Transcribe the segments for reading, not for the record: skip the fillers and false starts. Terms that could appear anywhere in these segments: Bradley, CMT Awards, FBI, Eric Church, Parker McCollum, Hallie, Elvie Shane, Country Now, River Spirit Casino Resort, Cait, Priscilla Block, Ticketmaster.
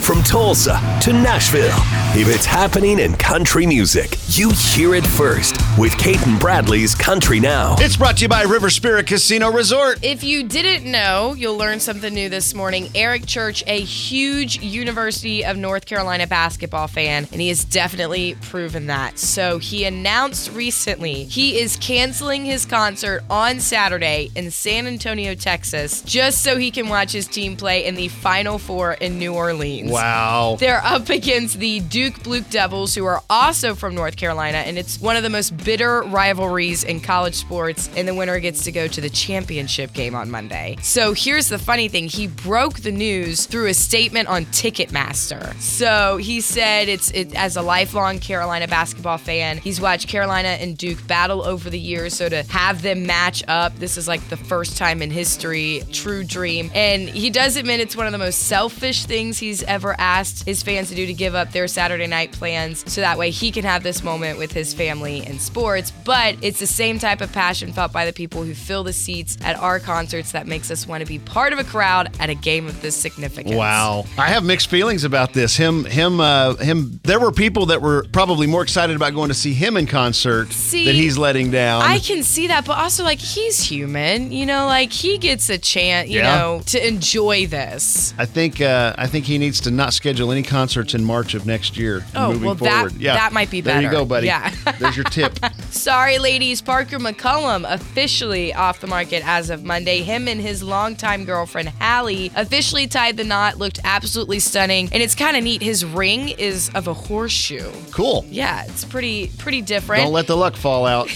From Tulsa to Nashville, if it's happening in country music, you hear it first with Cait and Bradley's Country Now. It's brought to you by River Spirit Casino Resort. If you didn't know, you'll learn something new this morning. Eric Church, a huge University of North Carolina basketball fan, and he has definitely proven that. So he announced recently he is canceling his concert on Saturday in San Antonio, Texas, just so he can watch his team play in the Final Four in New Orleans. Wow. They're up against the Duke Blue Devils, who are also from North Carolina, and it's one of the most bitter rivalries in college sports, and the winner gets to go to the championship game on Monday. So here's the funny thing. He broke the news through a statement on Ticketmaster. So he said as a lifelong Carolina basketball fan, he's watched Carolina and Duke battle over the years, so to have them match up, this is like the first time in history, true dream. And he does admit it's one of the most selfish things he's ever asked his fans to do, to give up their Saturday night plans so that way he can have this moment with his family and sports. But it's the same type of passion felt by the people who fill the seats at our concerts that makes us want to be part of a crowd at a game of this significance. Wow. I have mixed feelings about this. Him. There were people that were probably more excited about going to see him in concert that he's letting down. I can see that, but also, like, he's human. You know, like, he gets a chance, you know, to enjoy this. I think he needs to not schedule any concerts in March of next year. Moving forward. That might be better. There you go, buddy. Yeah. There's your tip. Sorry, ladies. Parker McCollum officially off the market as of Monday. Him and his longtime girlfriend, Hallie, officially tied the knot, looked absolutely stunning, and it's kind of neat. His ring is of a horseshoe. Cool. Yeah, it's pretty different. Don't let the luck fall out.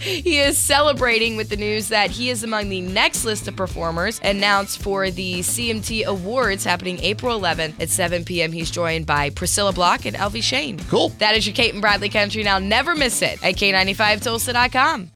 He is celebrating with the news that he is among the next list of performers announced for the CMT Awards happening April 11th at 7 p.m. He's joined by Priscilla Block and Elvie Shane. Cool. That is your Cait and Bradley Country Now. Never miss it at K95Tulsa.com.